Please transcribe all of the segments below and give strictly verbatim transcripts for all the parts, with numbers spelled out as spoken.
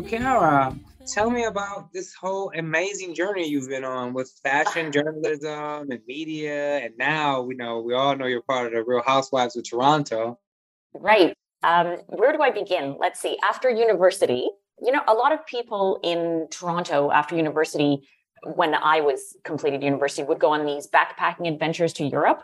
So Kara, tell me about this whole amazing journey you've been on with fashion, journalism, and media. And now, you know, we all know you're part of the Real Housewives of Toronto. Right. Um, where do I begin? Let's see. After university, you know, a lot of people in Toronto after university, when I was completed university, would go on these backpacking adventures to Europe.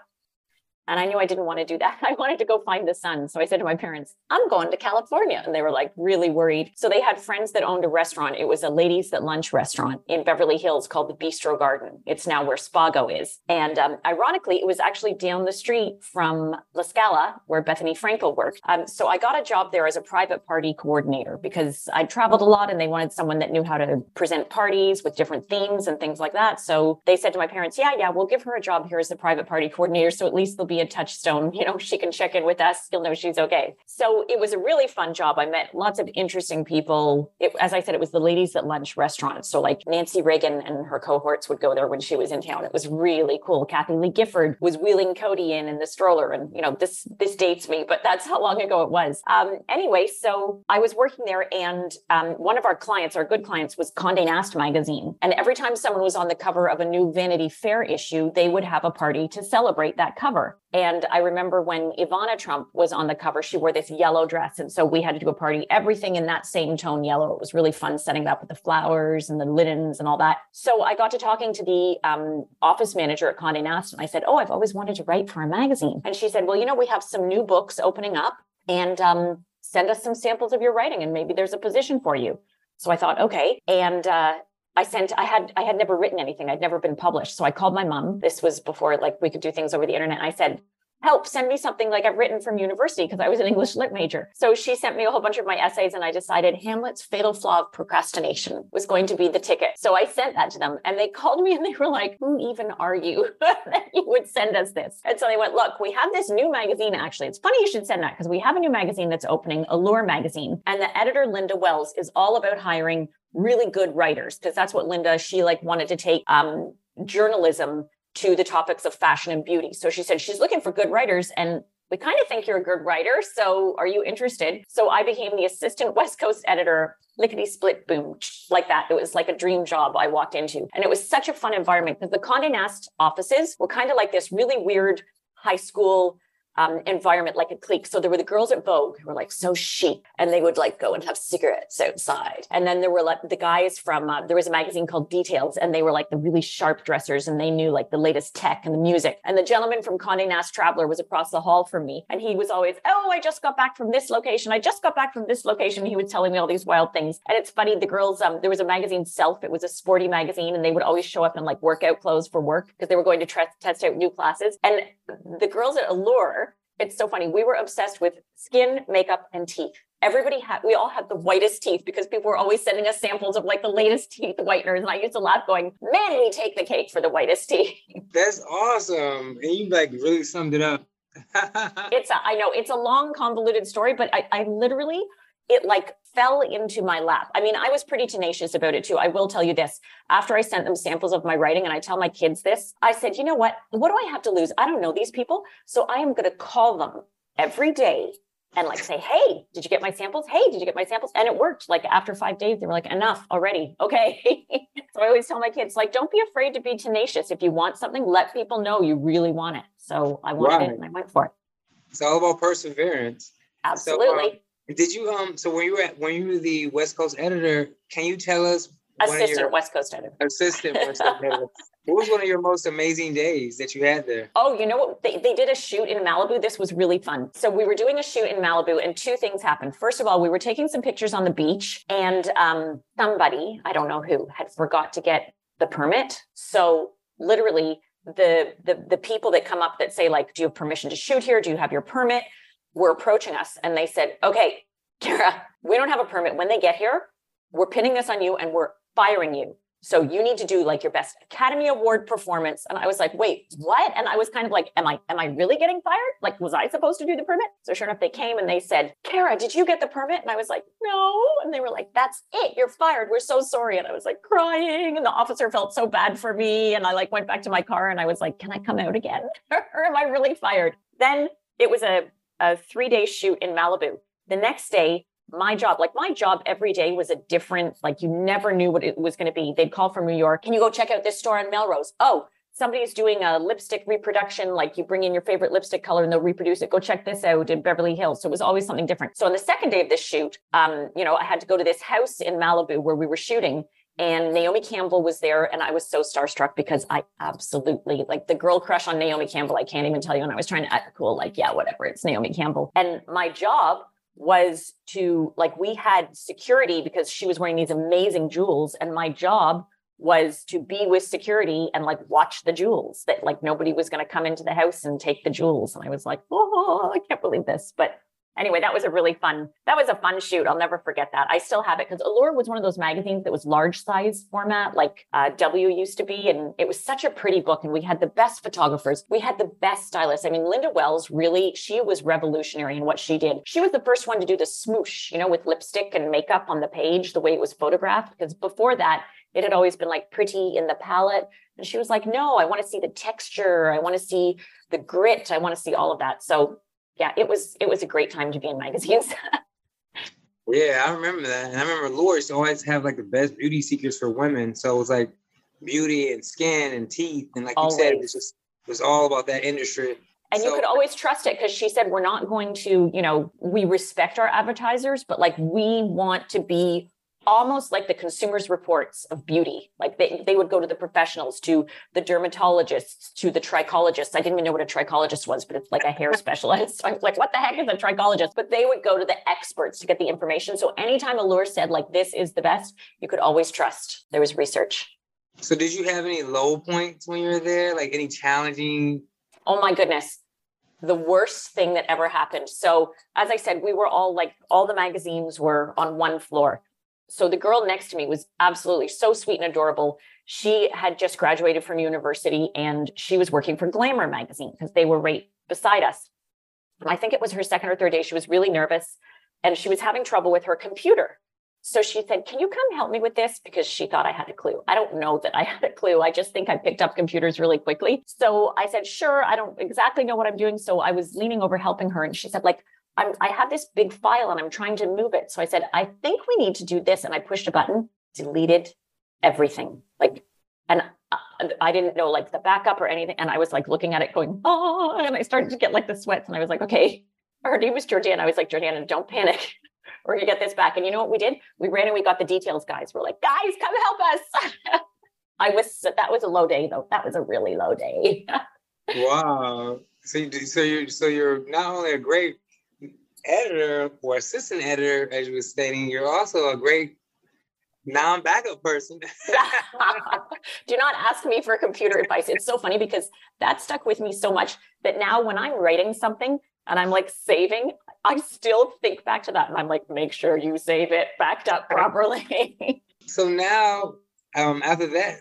And I knew I didn't want to do that. I wanted to go find the sun. So I said to my parents, I'm going to California. And they were like really worried. So they had friends that owned a restaurant. It was a ladies that lunch restaurant in Beverly Hills called the Bistro Garden. It's now where Spago is. And um, ironically, it was actually down the street from La Scala where Bethany Frankel worked. Um, so I got a job there as a private party coordinator because I traveled a lot and they wanted someone that knew how to present parties with different themes and things like that. So they said to my parents, yeah, yeah, we'll give her a job here as the private party coordinator. So at least they'll be a touchstone, you know, she can check in with us, you'll know she's okay. So it was a really fun job. I met lots of interesting people. It, as I said, it was the ladies at lunch restaurant. So like Nancy Reagan and her cohorts would go there when she was in town. It was really cool. Kathy Lee Gifford was wheeling Cody in in the stroller. And, you know, this, this dates me, but that's how long ago it was. Um, anyway, so I was working there and um, one of our clients, our good clients, was Condé Nast Magazine. And every time someone was on the cover of a new Vanity Fair issue, they would have a party to celebrate that cover. And I remember when Ivana Trump was on the cover, she wore this yellow dress. And so we had to do a party, everything in that same tone yellow. It was really fun setting it up with the flowers and the linens and all that. So I got to talking to the um, office manager at Condé Nast. And I said, oh, I've always wanted to write for a magazine. And she said, well, you know, we have some new books opening up and um, send us some samples of your writing and maybe there's a position for you. So I thought, okay. And uh I sent, I had, I had never written anything. I'd never been published. So I called my mom. This was before like we could do things over the internet. And I said, help, send me something like I've written from university because I was an English lit major. So she sent me a whole bunch of my essays and I decided Hamlet's fatal flaw of procrastination was going to be the ticket. So I sent that to them and they called me and they were like, who even are you that you would send us this? And so they went, look, we have this new magazine. Actually, it's funny you should send that because we have a new magazine that's opening, Allure Magazine. And the editor, Linda Wells, is all about hiring really good writers because that's what Linda, she like wanted to take um, journalism to the topics of fashion and beauty. So she said, she's looking for good writers and we kind of think you're a good writer. So are you interested? So I became the assistant West Coast editor, lickety split boom, like that. It was like a dream job I walked into. And it was such a fun environment because the Condé Nast offices were kind of like this really weird high school Um, environment, like a clique. So there were the girls at Vogue who were like so chic and they would like go and have cigarettes outside. And then there were like the guys from, uh, there was a magazine called Details and they were like the really sharp dressers and they knew like the latest tech and the music. And the gentleman from Condé Nast Traveler was across the hall from me. And he was always, oh, I just got back from this location. I just got back from this location. He was telling me all these wild things. And it's funny, the girls, um, there was a magazine, Self, it was a sporty magazine and they would always show up in like workout clothes for work because they were going to tre- test out new classes. And the girls at Allure, it's so funny. We were obsessed with skin, makeup, and teeth. Everybody had, we all had the whitest teeth because people were always sending us samples of like the latest teeth whiteners. And I used to laugh going, man, we take the cake for the whitest teeth. That's awesome. And you like really summed it up. It's a, I know it's a long, convoluted story, but I, I literally, it like fell into my lap. I mean, I was pretty tenacious about it too. I will tell you this, after I sent them samples of my writing and I tell my kids this, I said, you know what, what do I have to lose? I don't know these people. So I am going to call them every day and like say, hey, did you get my samples? Hey, did you get my samples? And it worked. Like after five days, they were like, enough already. Okay. So I always tell my kids, like, don't be afraid to be tenacious. If you want something, let people know you really want it. So I wanted right. it and I went for it. It's all about perseverance. Absolutely. So, um, Did you, um, so when you were, at, when you were the West Coast editor, can you tell us? Assistant your, West Coast editor. Assistant West Coast editor. What was one of your most amazing days that you had there? Oh, you know what? They, they did a shoot in Malibu. This was really fun. So we were doing a shoot in Malibu and two things happened. First of all, we were taking some pictures on the beach and um, somebody, I don't know who, had forgot to get the permit. So literally the, the, the people that come up that say like, do you have permission to shoot here? Do you have your permit? Were approaching us and they said, okay, Kara, we don't have a permit. When they get here, we're pinning this on you and we're firing you. So you need to do like your best Academy Award performance. And I was like, wait, what? And I was kind of like, am I, am I really getting fired? Like, was I supposed to do the permit? So sure enough, they came and they said, Kara, did you get the permit? And I was like, no. And they were like, that's it. You're fired. We're so sorry. And I was like crying. And the officer felt so bad for me. And I like went back to my car and I was like, can I come out again? Or am I really fired? Then it was a, a three-day shoot in Malibu. The next day, my job, like my job every day was a different, like you never knew what it was going to be. They'd call from New York. Can you go check out this store on Melrose? Oh, somebody's doing a lipstick reproduction. Like you bring in your favorite lipstick color and they'll reproduce it. Go check this out in Beverly Hills. So it was always something different. So on the second day of this shoot, um, you know, I had to go to this house in Malibu where we were shooting. And Naomi Campbell was there. And I was so starstruck because I absolutely, like the girl crush on Naomi Campbell, I can't even tell you. And I was trying to act cool, like, yeah, whatever, it's Naomi Campbell. And my job was to, like, we had security because she was wearing these amazing jewels. And my job was to be with security and like watch the jewels, that like nobody was going to come into the house and take the jewels. And I was like, oh, I can't believe this. But anyway, that was a really fun, that was a fun shoot. I'll never forget that. I still have it because Allure was one of those magazines that was large size format, like uh, W used to be. And it was such a pretty book. And we had the best photographers. We had the best stylists. I mean, Linda Wells, really, she was revolutionary in what she did. She was the first one to do the smoosh, you know, with lipstick and makeup on the page, the way it was photographed. Because before that, it had always been like pretty in the palette. And she was like, no, I want to see the texture. I want to see the grit. I want to see all of that. So yeah, it was it was a great time to be in magazines. Yeah, I remember that. And I remember Allure used to always have like the best beauty secrets for women. So it was like beauty and skin and teeth. And like always. You said, it was just it was all about that industry. And so, you could always trust it because she said, we're not going to, you know, we respect our advertisers, but like we want to be almost like the consumer's reports of beauty. Like they, they would go to the professionals, to the dermatologists, to the trichologists. I didn't even know what a trichologist was, but it's like a hair specialist. So I was like, what the heck is a trichologist? But they would go to the experts to get the information. So anytime Allure said like, this is the best, you could always trust there was research. So did you have any low points when you were there? Like any challenging? Oh my goodness. The worst thing that ever happened. So as I said, we were all like, all the magazines were on one floor. So the girl next to me was absolutely so sweet and adorable. She had just graduated from university and she was working for Glamour magazine because they were right beside us. I think it was her second or third day. She was really nervous and she was having trouble with her computer. So she said, can you come help me with this? Because she thought I had a clue. I don't know that I had a clue. I just think I picked up computers really quickly. So I said, sure, I don't exactly know what I'm doing. So I was leaning over helping her and she said, like, I'm, I have this big file and I'm trying to move it. So I said, I think we need to do this. And I pushed a button, deleted everything. Like, and I, I didn't know like the backup or anything. And I was like looking at it going, oh, and I started to get like the sweats. And I was like, okay, her name was Jordana. I was like, Jordana, don't panic. We're going to get this back. And you know what we did? We ran and we got the details guys. We're like, guys, come help us. I was, that was a low day though. That was a really low day. Wow. So you do, so you're, so you're not only a great editor or assistant editor, as you were stating, you're also a great non-backup person. Do not ask me for computer advice. It's so funny because that stuck with me so much that now when I'm writing something and I'm like saving, I still think back to that. And I'm like, make sure you save it backed up properly. So now um, after that,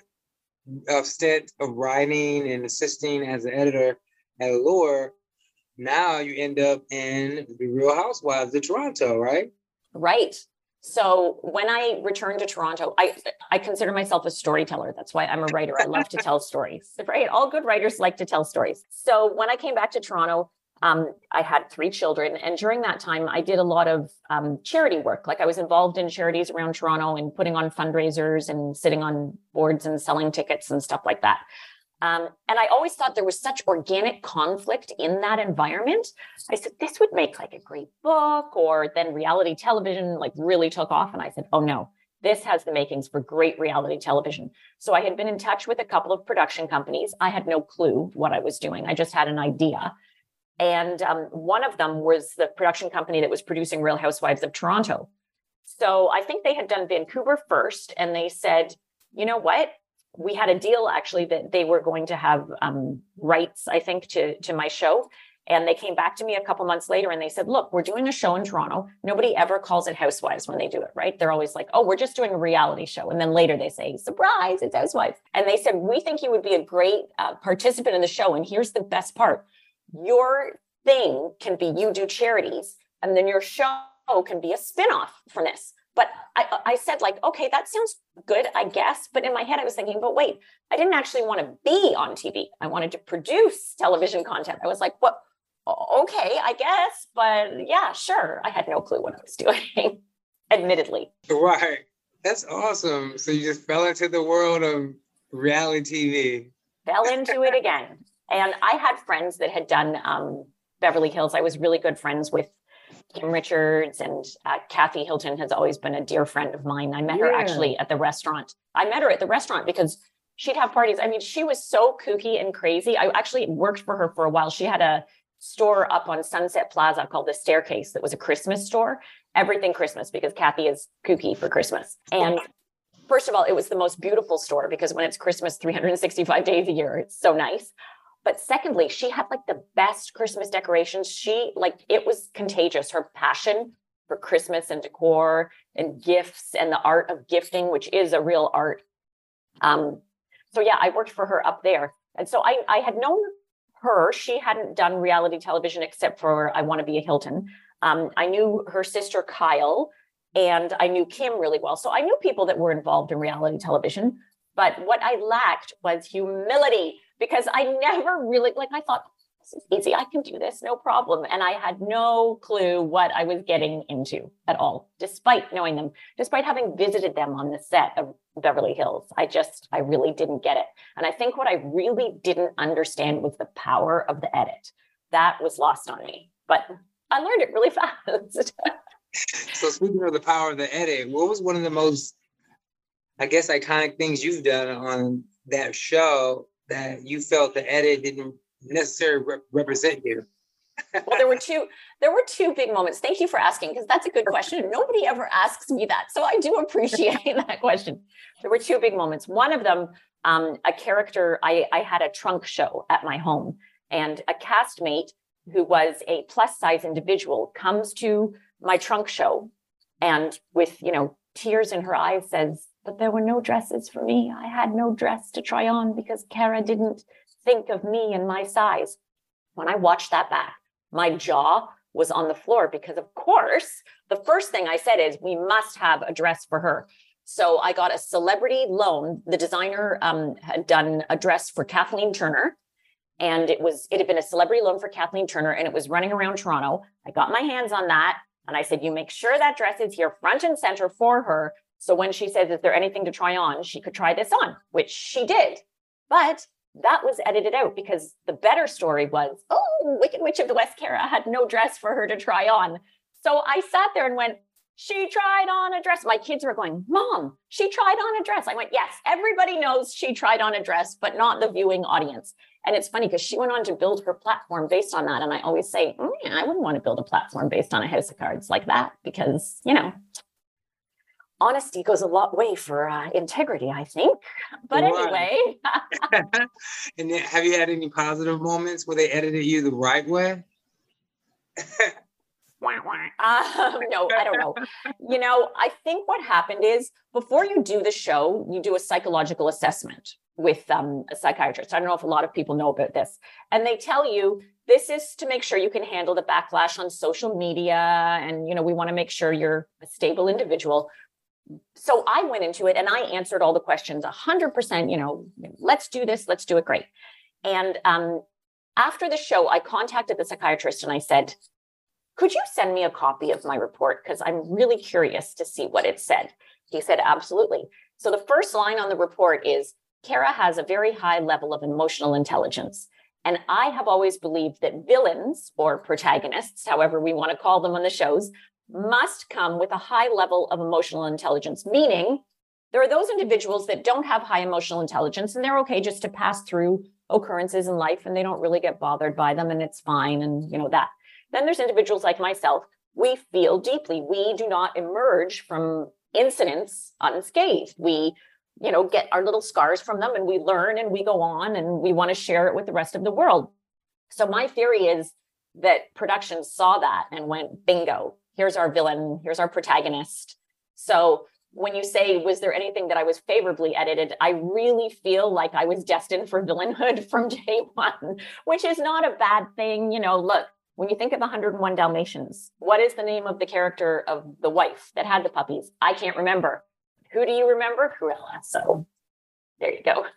instead of writing and assisting as an editor at Allure, now you end up in The Real Housewives of Toronto, right? Right. So when I returned to Toronto, I I consider myself a storyteller. That's why I'm a writer. I love to tell stories, right? All good writers like to tell stories. So when I came back to Toronto, um, I had three children. And during that time, I did a lot of um, charity work. Like I was involved in charities around Toronto and putting on fundraisers and sitting on boards and selling tickets and stuff like that. Um, and I always thought there was such organic conflict in that environment. I said, this would make like a great book, or then reality television like really took off. And I said, oh no, this has the makings for great reality television. So I had been in touch with a couple of production companies. I had no clue what I was doing. I just had an idea. And um, one of them was the production company that was producing Real Housewives of Toronto. So I think they had done Vancouver first. And they said, you know what? We had a deal actually that they were going to have um, rights, I think, to, to my show. And they came back to me a couple months later and they said, look, we're doing a show in Toronto. Nobody ever calls it Housewives when they do it, right? They're always like, oh, we're just doing a reality show. And then later they say, surprise, it's Housewives. And they said, we think you would be a great uh, participant in the show. And here's the best part. Your thing can be you do charities and then your show can be a spinoff from this. But I, I said like, okay, that sounds good, I guess. But in my head, I was thinking, but wait, I didn't actually want to be on T V. I wanted to produce television content. I was like, what, okay, I guess, but yeah, sure. I had no clue what I was doing, admittedly. Right. That's awesome. So you just fell into the world of reality T V. Fell into it again. And I had friends that had done um, Beverly Hills. I was really good friends with Kim Richards, and uh, Kathy Hilton has always been a dear friend of mine. I met yeah. her actually at the restaurant. I met her at the restaurant because she'd have parties. I mean, she was so kooky and crazy. I actually worked for her for a while. She had a store up on Sunset Plaza called The Staircase that was a Christmas store. Everything Christmas, because Kathy is kooky for Christmas. And first of all, it was the most beautiful store because when it's Christmas, three hundred sixty-five days a year, it's so nice. But secondly, she had like the best Christmas decorations. She like, it was contagious. Her passion for Christmas and decor and gifts and the art of gifting, which is a real art. Um, so yeah, I worked for her up there. And so I, I had known her. She hadn't done reality television except for I Want to Be a Hilton. Um, I knew her sister, Kyle, and I knew Kim really well. So I knew people that were involved in reality television, but what I lacked was humility, because I never really, like, I thought, this is easy. I can do this, no problem. And I had no clue what I was getting into at all, despite knowing them, despite having visited them on the set of Beverly Hills. I just, I really didn't get it. And I think what I really didn't understand was the power of the edit. That was lost on me, but I learned it really fast. So speaking of the power of the edit, what was one of the most, I guess, iconic things you've done on that show that you felt the edit didn't necessarily rep- represent you? Well, there were two, there were two big moments. Thank you for asking, because that's a good question. Nobody ever asks me that. So I do appreciate that question. There were two big moments. One of them, um, a character, I, I had a trunk show at my home, and a castmate who was a plus size individual comes to my trunk show and with, you know, tears in her eyes says, but there were no dresses for me. I had no dress to try on because Kara didn't think of me and my size. When I watched that back, my jaw was on the floor because, of course, the first thing I said is we must have a dress for her. So I got a celebrity loan. The designer um, had done a dress for Kathleen Turner, and it was it had been a celebrity loan for Kathleen Turner, and it was running around Toronto. I got my hands on that, and I said, you make sure that dress is here front and center for her. So when she says, is there anything to try on, she could try this on, which she did. But that was edited out because the better story was, oh, Wicked Witch of the West Kara had no dress for her to try on. So I sat there and went, she tried on a dress. My kids were going, Mom, she tried on a dress. I went, yes, everybody knows she tried on a dress, but not the viewing audience. And it's funny because she went on to build her platform based on that. And I always say, mm, I wouldn't want to build a platform based on a house of cards like that because, you know, honesty goes a lot way for uh, integrity, I think. But anyway. And then, have you had any positive moments where they edited you the right way? wah, wah. Um, no, I don't know. You know, I think what happened is before you do the show, you do a psychological assessment with um, a psychiatrist. I don't know if a lot of people know about this. And they tell you, this is to make sure you can handle the backlash on social media. And, you know, we want to make sure you're a stable individual. So I went into it and I answered all the questions one hundred percent, you know, let's do this, let's do it great. And um, after the show, I contacted the psychiatrist and I said, could you send me a copy of my report? Because I'm really curious to see what it said. He said, absolutely. So the first line on the report is, Kara has a very high level of emotional intelligence. And I have always believed that villains or protagonists, however we want to call them on the shows, must come with a high level of emotional intelligence, meaning there are those individuals that don't have high emotional intelligence and they're okay just to pass through occurrences in life and they don't really get bothered by them and it's fine and, you know, that. Then there's individuals like myself, we feel deeply. We do not emerge from incidents unscathed. We, you know, get our little scars from them and we learn and we go on and we want to share it with the rest of the world. So my theory is that production saw that and went, bingo. Here's our villain, here's our protagonist. So when you say, was there anything that I was favorably edited? I really feel like I was destined for villainhood from day one, which is not a bad thing. You know, look, when you think of one oh one Dalmatians, what is the name of the character of the wife that had the puppies? I can't remember. Who do you remember? Cruella. So there you go.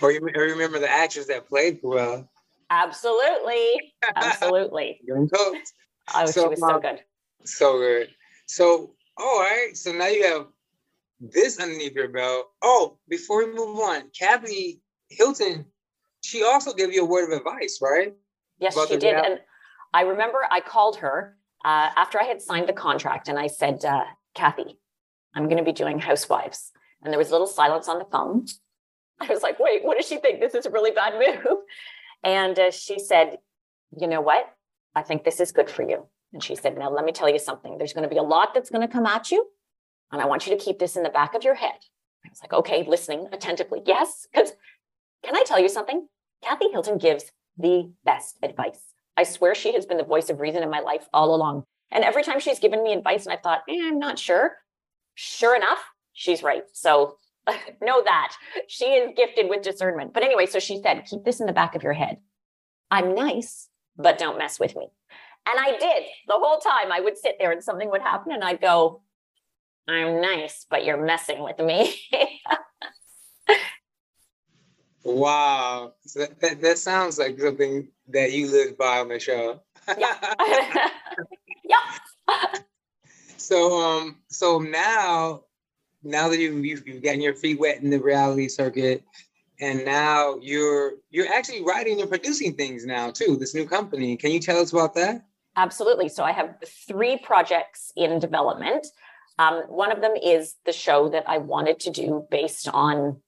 Or you remember the actress that played Cruella. Absolutely. Absolutely. I wish so, it was so good. So good. So, all right. So now you have this underneath your belt. Oh, before we move on, Kathy Hilton, she also gave you a word of advice, right? Yes, about she did. Reality. And I remember I called her uh, after I had signed the contract and I said, uh, Kathy, I'm going to be doing Housewives. And there was a little silence on the phone. I was like, wait, what does she think? This is a really bad move. And uh, she said, you know what? I think this is good for you. And she said, now, let me tell you something. There's going to be a lot that's going to come at you. And I want you to keep this in the back of your head. I was like, okay, listening attentively. Yes, because can I tell you something? Kathy Hilton gives the best advice. I swear she has been the voice of reason in my life all along. And every time she's given me advice and I thought, eh, I'm not sure. Sure enough, she's right. So know that she is gifted with discernment. But anyway, so she said, keep this in the back of your head. I'm nice, but don't mess with me. And I did. The whole time I would sit there and something would happen and I'd go, I'm nice, but you're messing with me. Wow. So that, that, that sounds like something that you live by, Michelle. Yeah. Yep. So, um, so now, now that you've, you've, you've gotten your feet wet in the reality circuit, and now you're you're actually writing and producing things now too, this new company. Can you tell us about that? Absolutely. So I have three projects in development. Um, one of them is the show that I wanted to do based on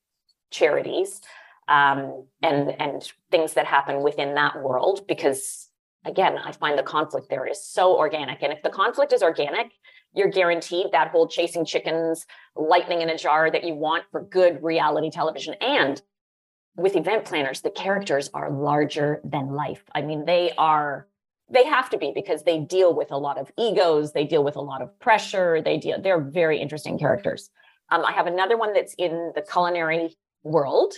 charities um, and, and things that happen within that world, because again, I find the conflict there is so organic. And if the conflict is organic, you're guaranteed that whole chasing chickens, lightning in a jar that you want for good reality television. And with event planners, the characters are larger than life. I mean, they are, they have to be, because they deal with a lot of egos. They deal with a lot of pressure. They deal, they're very interesting characters. Um, I have another one that's in the culinary world.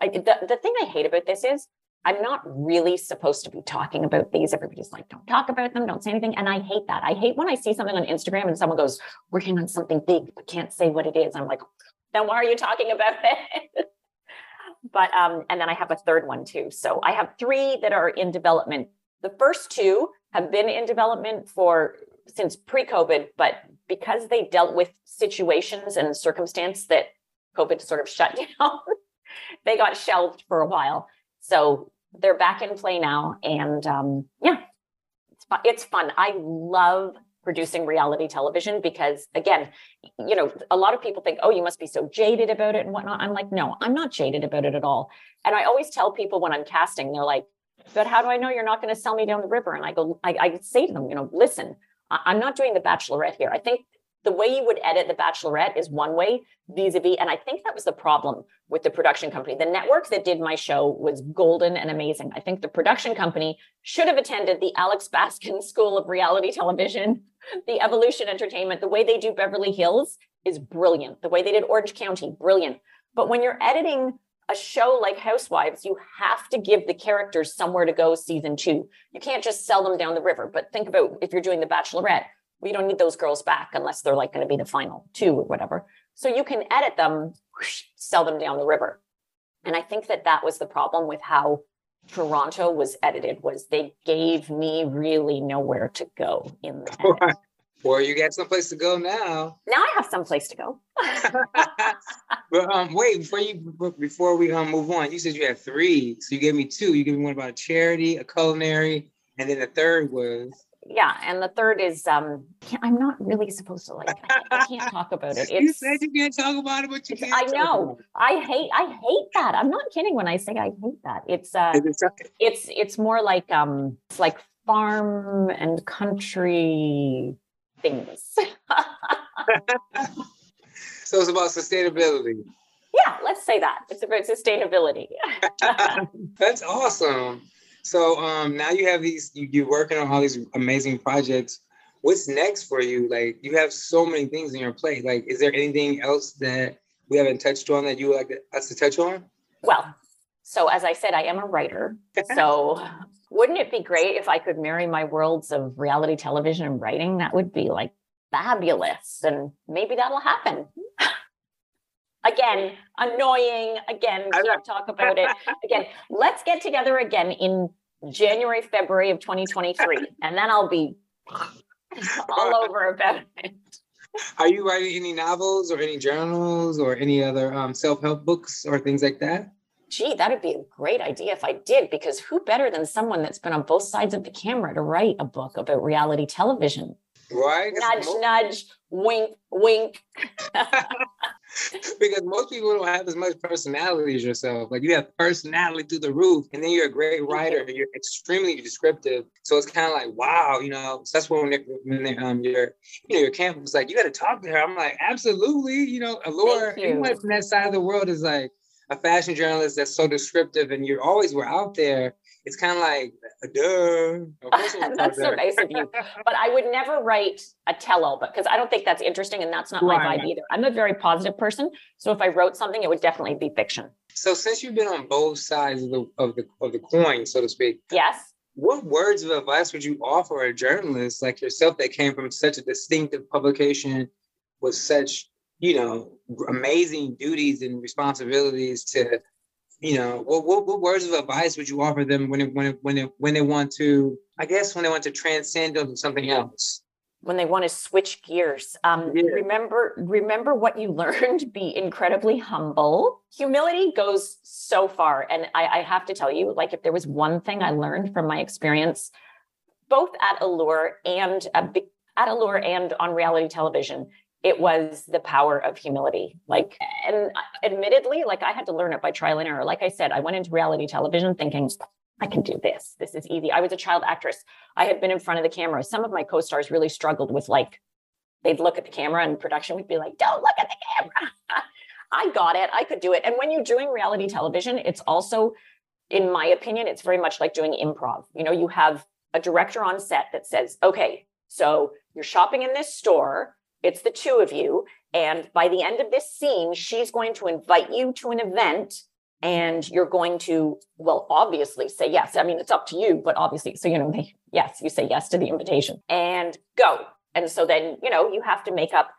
I, the, the thing I hate about this is I'm not really supposed to be talking about these. Everybody's like, don't talk about them. Don't say anything. And I hate that. I hate when I see something on Instagram and someone goes, working on something big, but can't say what it is. I'm like, then why are you talking about it? But, um, and then I have a third one too. So I have three that are in development. The first two have been in development for since pre-COVID, but because they dealt with situations and circumstance that COVID sort of shut down, they got shelved for a while. So they're back in play now. And um, yeah, it's fun. it's fun. I love producing reality television because, again, you know, a lot of people think, oh, you must be so jaded about it and whatnot. I'm like, no, I'm not jaded about it at all. And I always tell people when I'm casting, they're like, but how do I know you're not going to sell me down the river? And I go, I, I say to them, you know, listen, I- I'm not doing The Bachelorette here. I think the way you would edit The Bachelorette is one way vis-a-vis. And I think that was the problem with the production company. The network that did my show was golden and amazing. I think the production company should have attended the Alex Baskin School of Reality Television, the Evolution Entertainment. The way they do Beverly Hills is brilliant. The way they did Orange County, brilliant. But when you're editing a show like Housewives, you have to give the characters somewhere to go season two. You can't just sell them down the river. But think about if you're doing The Bachelorette, we don't need those girls back unless they're like going to be the final two or whatever. So you can edit them, whoosh, sell them down the river. And I think that that was the problem with how Toronto was edited, was they gave me really nowhere to go in the edit. Right. Well, you got someplace to go now. Now I have someplace to go. But um, wait, before you before we um, move on, you said you had three. So you gave me two. You gave me one about a charity, a culinary, and then the third was... Yeah. And the third is, um, I'm not really supposed to like, I, I can't talk about it. It's, you said you can't talk about it, but you can't. I know. I hate, I hate that. I'm not kidding when I say I hate that. It's, uh, it's, it's, it's more like, um, it's like farm and country things. So it's about sustainability. Yeah. Let's say that. It's about sustainability. That's awesome. So um, now you have these, you, you're working on all these amazing projects. What's next for you? Like, you have so many things in your plate. Like, is there anything else that we haven't touched on that you would like to, us to touch on? Well, so as I said, I am a writer. So wouldn't it be great if I could marry my worlds of reality television and writing? That would be like fabulous. And maybe that'll happen. Again, annoying. Again, can't talk about it. Again, let's get together again in January, February of twenty twenty-three. And then I'll be all over about it. Are you writing any novels or any journals or any other um, self-help books or things like that? Gee, that'd be a great idea if I did, because who better than someone that's been on both sides of the camera to write a book about reality television? Right. Nudge, most- nudge, wink, wink. Because most people don't have as much personality as yourself. Like, you have personality through the roof, and then you're a great writer, and you're extremely descriptive. So it's kind of like, wow, you know. So that's when, they, when they, um, your, you know, your campus is like, you got to talk to her. I'm like, absolutely. You know, Allure, anyone from that side of the world is like a fashion journalist that's so descriptive, and you always were out there. It's kind of like, duh. Of that's so nice of you. But I would never write a tell-all book because I don't think that's interesting, and that's not right. my vibe either. I'm a very positive person. So if I wrote something, it would definitely be fiction. So since you've been on both sides of the of the, of the coin, so to speak. Yes. What words of advice would you offer a journalist like yourself that came from such a distinctive publication with such, you know, amazing duties and responsibilities to... You know, what, what what words of advice would you offer them when it, when it, when it, when they want to, I guess, when they want to transcend into something else? When they want to switch gears, um, yeah. remember remember what you learned. Be incredibly humble. Humility goes so far, and I, I have to tell you, like, if there was one thing I learned from my experience, both at Allure and uh, at Allure and on reality television, it was the power of humility. Like, and admittedly, like I had to learn it by trial and error. Like I said, I went into reality television thinking, I can do this. This is easy. I was a child actress. I had been in front of the camera. Some of my co-stars really struggled with, like, they'd look at the camera and production would be like, don't look at the camera. I got it. I could do it. And when you're doing reality television, it's also, in my opinion, it's very much like doing improv. You know, you have a director on set that says, okay, so you're shopping in this store. It's the two of you. And by the end of this scene, she's going to invite you to an event and you're going to, well, obviously say yes. I mean, it's up to you, but obviously, so, you know, they, yes, you say yes to the invitation and go. And so then, you know, you have to make up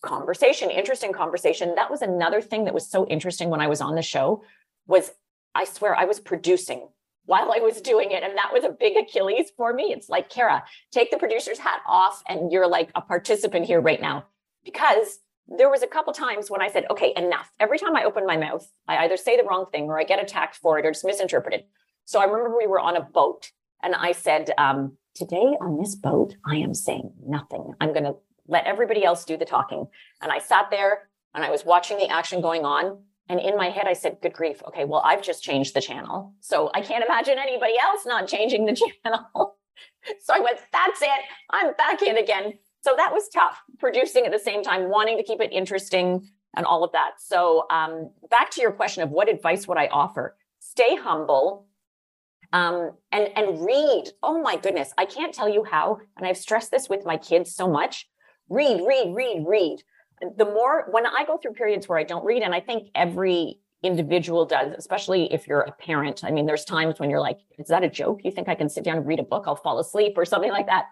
conversation, interesting conversation. That was another thing that was so interesting when I was on the show was, I swear, I was producing while I was doing it. And that was a big Achilles for me. It's like, Kara, take the producer's hat off and you're like a participant here right now. Because there was a couple times when I said, okay, enough. Every time I open my mouth, I either say the wrong thing or I get attacked for it or it's misinterpreted. So I remember we were on a boat and I said, um, today on this boat, I am saying nothing. I'm going to let everybody else do the talking. And I sat there and I was watching the action going on. And in my head, I said, good grief. Okay, well, I've just changed the channel. So I can't imagine anybody else not changing the channel. So I went, that's it. I'm back in again. So that was tough, producing at the same time, wanting to keep it interesting and all of that. So um, back to your question of what advice would I offer? Stay humble um, and, and read. Oh my goodness. I can't tell you how, and I've stressed this with my kids so much. Read, read, read, read. The more, when I go through periods where I don't read, and I think every individual does, especially if you're a parent. I mean, there's times when you're like, is that a joke? You think I can sit down and read a book? I'll fall asleep or something like that.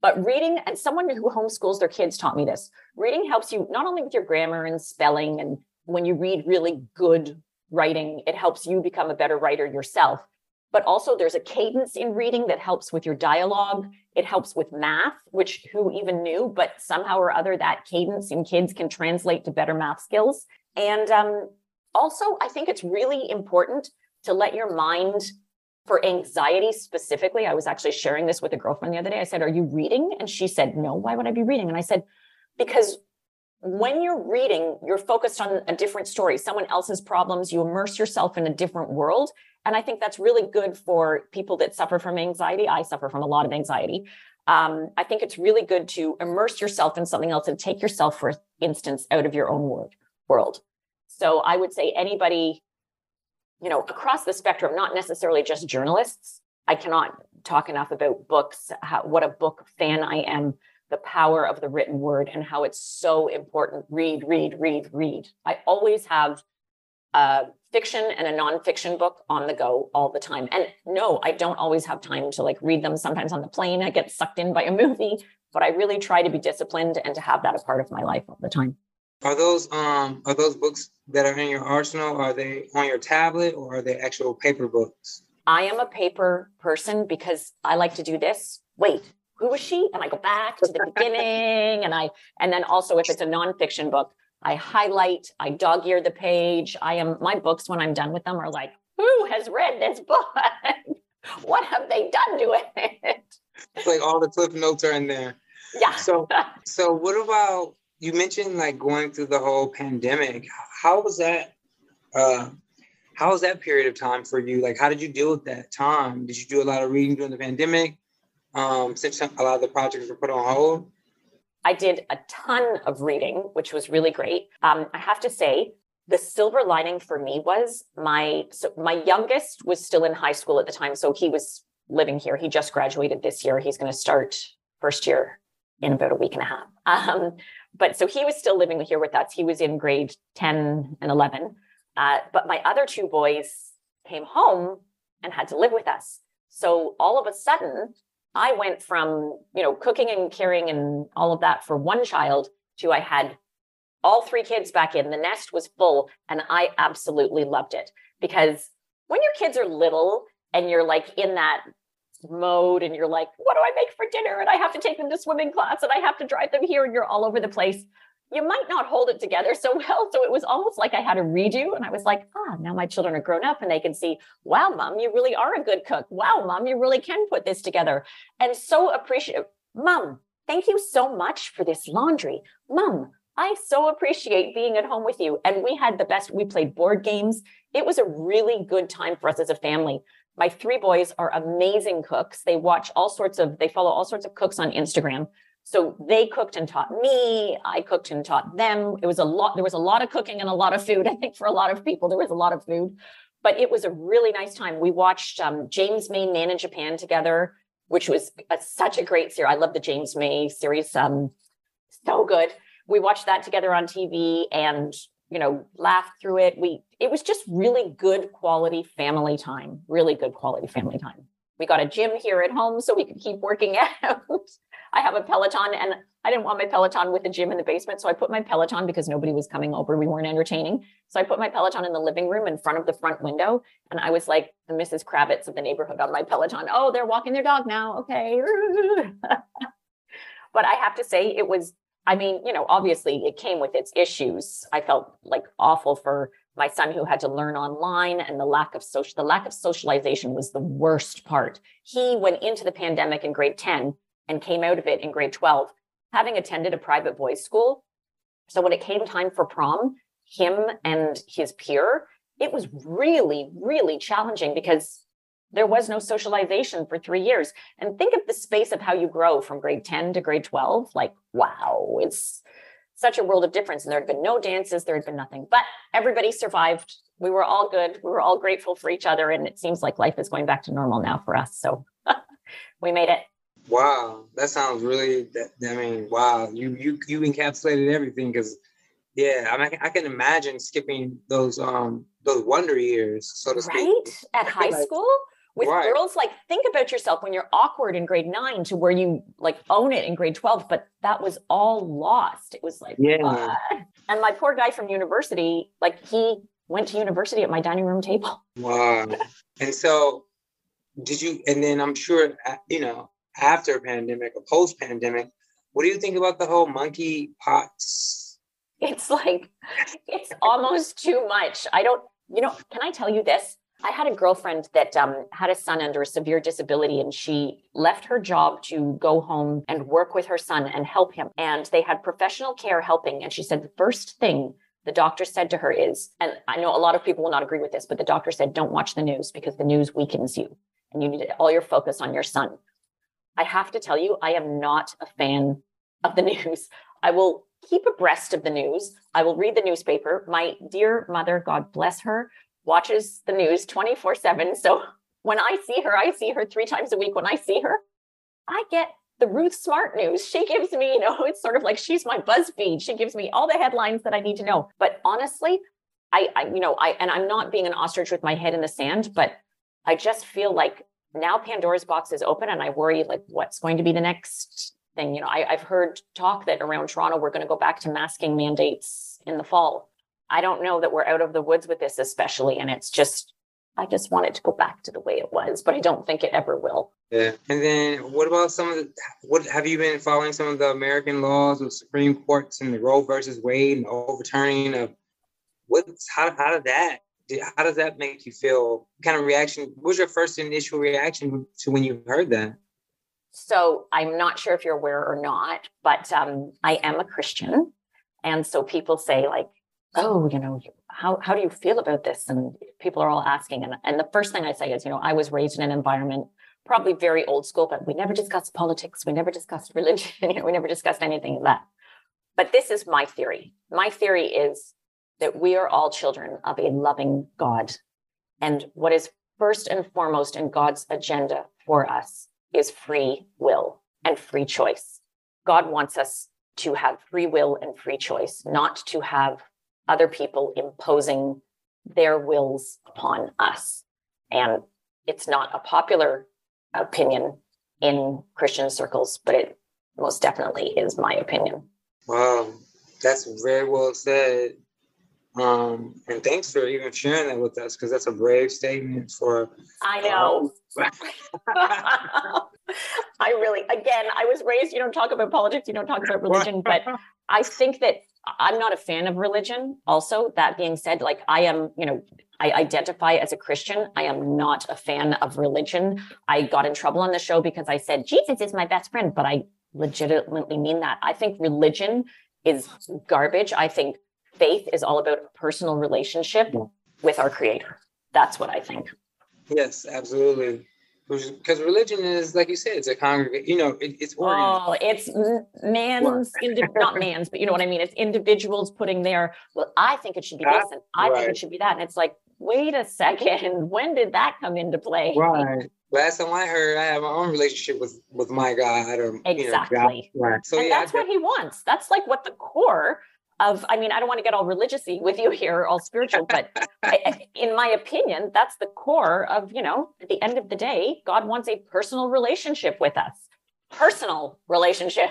But reading, and someone who homeschools their kids taught me this, reading helps you not only with your grammar and spelling, and when you read really good writing, it helps you become a better writer yourself. But also there's a cadence in reading that helps with your dialogue. It helps with math, which who even knew, but somehow or other that cadence in kids can translate to better math skills. And um, also, I think it's really important to let your mind, for anxiety specifically, I was actually sharing this with a girlfriend the other day. I said, are you reading? And she said, no, why would I be reading? And I said, because when you're reading, you're focused on a different story, someone else's problems, you immerse yourself in a different world. And I think that's really good for people that suffer from anxiety. I suffer from a lot of anxiety. Um, I think it's really good to immerse yourself in something else and take yourself, for instance, out of your own world. So I would say anybody, you know, across the spectrum, not necessarily just journalists. I cannot talk enough about books, how, what a book fan I am, the power of the written word and how it's so important. Read, read, read, read. I always have a fiction and a nonfiction book on the go all the time. And no, I don't always have time to like read them. Sometimes on the plane, I get sucked in by a movie, but I really try to be disciplined and to have that a part of my life all the time. Are those um are those books that are in your arsenal, are they on your tablet or are they actual paper books? I am a paper person because I like to do this. Wait, who was she? And I go back to the beginning, and I and then also if it's a nonfiction book, I highlight, I dog ear the page. I am my books when I'm done with them are like, who has read this book? What have they done to it? It's like all the cliff notes are in there. Yeah. So so what about, you mentioned like going through the whole pandemic. How was that uh how was that period of time for you? Like how did you deal with that time? Did you do a lot of reading during the pandemic? Um, since a lot of the projects were put on hold? I did a ton of reading, which was really great. Um, I have to say, the silver lining for me was my so my youngest was still in high school at the time. So he was living here. He just graduated this year. He's going to start first year in about a week and a half. Um, but so he was still living here with us. He was in grade ten and eleven. Uh, but my other two boys came home and had to live with us. So all of a sudden, I went from, you know, cooking and caring and all of that for one child to I had all three kids back in. The nest was full and I absolutely loved it because when your kids are little and you're like in that mode and you're like, what do I make for dinner? And I have to take them to swimming class and I have to drive them here and you're all over the place. You might not hold it together so well. So it was almost like I had a redo. And I was like, ah, now my children are grown up and they can see, wow, mom, you really are a good cook. Wow, mom, you really can put this together. And so appreciative. Mom, thank you so much for this laundry. Mom, I so appreciate being at home with you. And we had the best, we played board games. It was a really good time for us as a family. My three boys are amazing cooks. They watch all sorts of, they follow all sorts of cooks on Instagram. So they cooked and taught me, I cooked and taught them. It was a lot, there was a lot of cooking and a lot of food. I think for a lot of people, there was a lot of food, but it was a really nice time. We watched um, James May Man in Japan together, which was a, such a great series. I love the James May series. Um, so good. We watched that together on T V and, you know, laughed through it. We, it was just really good quality family time, really good quality family time. We got a gym here at home so we could keep working out. I have a Peloton and I didn't want my Peloton with the gym in the basement. So I put my Peloton because nobody was coming over. We weren't entertaining. So I put my Peloton in the living room in front of the front window. And I was like the Missus Kravitz of the neighborhood on my Peloton. Oh, they're walking their dog now. Okay. But I have to say it was, I mean, you know, obviously it came with its issues. I felt like awful for my son who had to learn online, and the lack of social, the lack of socialization was the worst part. He went into the pandemic in grade ten and came out of it in grade twelve, having attended a private boys' school. So when it came time for prom, him and his peer, it was really, really challenging because there was no socialization for three years. And think of the space of how you grow from grade ten to grade twelve. Like, wow, it's such a world of difference. And there had been no dances, there had been nothing, but everybody survived. We were all good. We were all grateful for each other. And it seems like life is going back to normal now for us. So we made it. Wow, that sounds really, I mean, wow, you you you encapsulated everything because, yeah, I mean, I can imagine skipping those um those wonder years, so to speak. Right? At high like, school? With right. girls, like, think about yourself when you're awkward in grade nine to where you, like, own it in grade twelve, but that was all lost. It was like, yeah. Uh, and my poor guy from university, like, he went to university at my dining room table. Wow. And so, did you, and then I'm sure, you know, after a pandemic or post pandemic, what do you think about the whole monkey pox? It's like, it's almost too much. I don't, you know, can I tell you this? I had a girlfriend that um, had a son under a severe disability, and she left her job to go home and work with her son and help him. And they had professional care helping. And she said, the first thing the doctor said to her is, and I know a lot of people will not agree with this, but the doctor said, don't watch the news because the news weakens you and you need all your focus on your son. I have to tell you, I am not a fan of the news. I will keep abreast of the news. I will read the newspaper. My dear mother, God bless her, watches the news twenty-four seven. So when I see her, I see her three times a week. When I see her, I get the Ruth Smart news. She gives me, you know, it's sort of like she's my BuzzFeed. She gives me all the headlines that I need to know. But honestly, I, I you know, I and I'm not being an ostrich with my head in the sand, but I just feel like now Pandora's box is open and I worry like what's going to be the next thing. You know, I, I've heard talk that around Toronto, we're going to go back to masking mandates in the fall. I don't know that we're out of the woods with this, especially. And it's just, I just want it to go back to the way it was, but I don't think it ever will. Yeah. And then what about some of the, what have you been following some of the American laws with Supreme Courts and the Roe versus Wade and the overturning of what's, how, how did that, how does that make you feel? What kind of reaction? What was your first initial reaction to when you heard that? So I'm not sure if you're aware or not, but um, I am a Christian. And so people say like, oh, you know, how, how do you feel about this? And people are all asking. And, and the first thing I say is, you know, I was raised in an environment, probably very old school, but we never discussed politics. We never discussed religion. You know, we never discussed anything of that. But this is my theory. My theory is that we are all children of a loving God. And what is first and foremost in God's agenda for us is free will and free choice. God wants us to have free will and free choice, not to have other people imposing their wills upon us. And it's not a popular opinion in Christian circles, but it most definitely is my opinion. Wow, that's very well said. Um, and thanks for even sharing that with us, because that's a brave statement for... I know. Um, I really, again, I was raised, you don't talk about politics, you don't talk about religion, but I think that I'm not a fan of religion. Also, that being said, like I am, you know, I identify as a Christian. I am not a fan of religion. I got in trouble on the show because I said, Jesus is my best friend, but I legitimately mean that. I think religion is garbage. I think faith is all about a personal relationship with our creator. That's what I think. Yes, absolutely. Because religion is, like you said, it's a congregation, you know, it, it's organized. Oh, it's man's, indi- not man's, but you know what I mean? It's individuals putting their, well, I think it should be this and I right. think it should be that. And it's like, wait a second, when did that come into play? Right. Last time I heard, I have my own relationship with, with my God. Or, exactly. You know, God. Right. So, and yeah, that's what he wants. That's like what the core of, I mean, I don't want to get all religious-y with you here, all spiritual, but I, in my opinion, that's the core of, you know, at the end of the day, God wants a personal relationship with us. Personal relationship.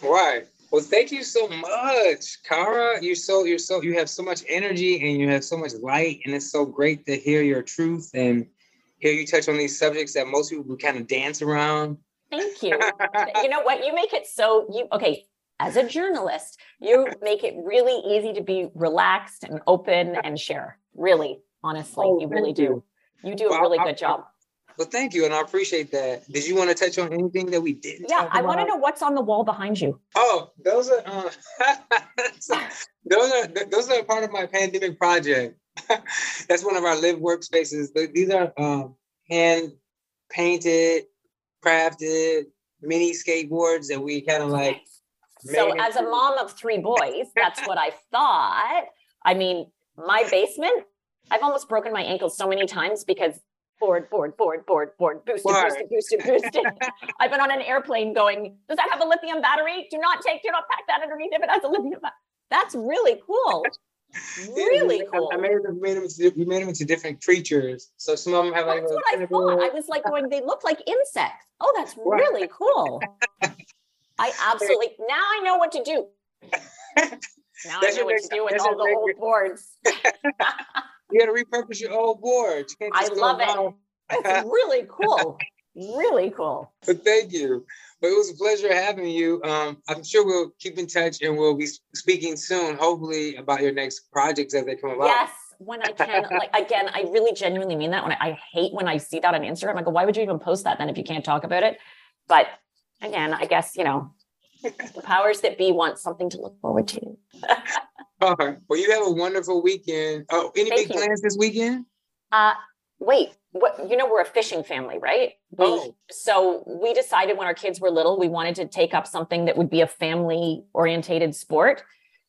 Right. Well, thank you so much, Cara. You're so, you're so, you have so much energy and you have so much light, and it's so great to hear your truth and hear you touch on these subjects that most people kind of dance around. Thank you. You know what? You make it so, you, okay. As a journalist, you make it really easy to be relaxed and open and share. Really, honestly, oh, you really do. You, you do well, a really I, good job. Well, thank you. And I appreciate that. Did you want to touch on anything that we didn't? Yeah, I want to know what's on the wall behind you. Oh, those are, uh, those are, those are part of my pandemic project. That's one of our live workspaces. These are um, hand painted, crafted mini skateboards that we kind of like. So as a mom of three boys, that's what I thought. I mean, my basement, I've almost broken my ankles so many times because board, board, board, board, board, boosted, Word. boosted, boosted, boosted. I've been on an airplane going, does that have a lithium battery? Do not take, do not pack that underneath if it has a lithium battery. That's really cool. Really yeah, cool. I made them, made them into, we made them into different creatures. So some of them have that's like... That's what I thought. I was like going, they look like insects. Oh, that's Word. really cool. I absolutely, now I know what to do. Now I know what to do with all the old boards. You got to repurpose your old boards. I love it. It's really cool. Really cool. But thank you. But it was a pleasure having you. Um, I'm sure we'll keep in touch and we'll be speaking soon, hopefully, about your next projects as they come about. Yes, when I can. Like again, I really genuinely mean that. When I, I hate when I see that on Instagram. I go, why would you even post that then if you can't talk about it? But again, I guess, you know, the powers that be want something to look forward to. All right. Well, you have a wonderful weekend. Oh, any Thank big you. plans this weekend? Uh, wait, what, you know, we're a fishing family, right? Oh. We, so we decided when our kids were little, we wanted to take up something that would be a family orientated sport.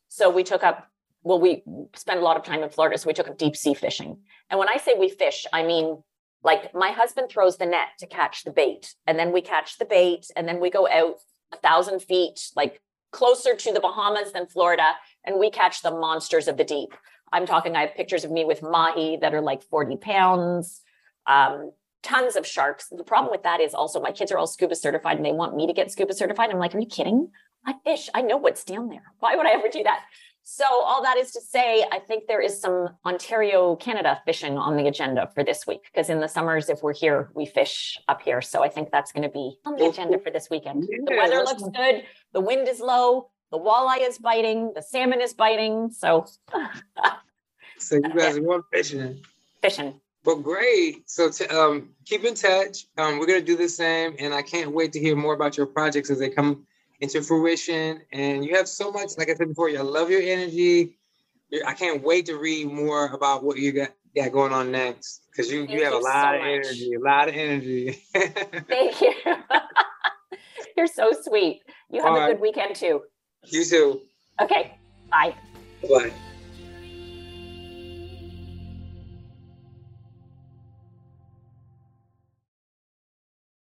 So we took up, well, we spent a lot of time in Florida. So we took up deep sea fishing. And when I say we fish, I mean, like my husband throws the net to catch the bait, and then we catch the bait, and then we go out a thousand feet, like closer to the Bahamas than Florida, and we catch the monsters of the deep. I'm talking, I have pictures of me with mahi that are like forty pounds, um, tons of sharks. The problem with that is also my kids are all scuba certified and they want me to get scuba certified. I'm like, are you kidding? I fish. I know what's down there. Why would I ever do that? So all that is to say, I think there is some Ontario, Canada fishing on the agenda for this week, because in the summers, if we're here, we fish up here. So I think that's going to be on the agenda for this weekend. The weather looks good. The wind is low. The walleye is biting. The salmon is biting. So, so you guys are going fishing. Fishing. Well, great. So t- um, keep in touch. Um, we're going to do the same. And I can't wait to hear more about your projects as they come into fruition. And you have so much, like I said before, I love your energy. You're, I can't wait to read more about what you got, got going on next. Because you, you have you a lot so of much. energy, a lot of energy. Thank you. You're so sweet. You have All a right. good weekend too. You too. Okay. Bye. Bye.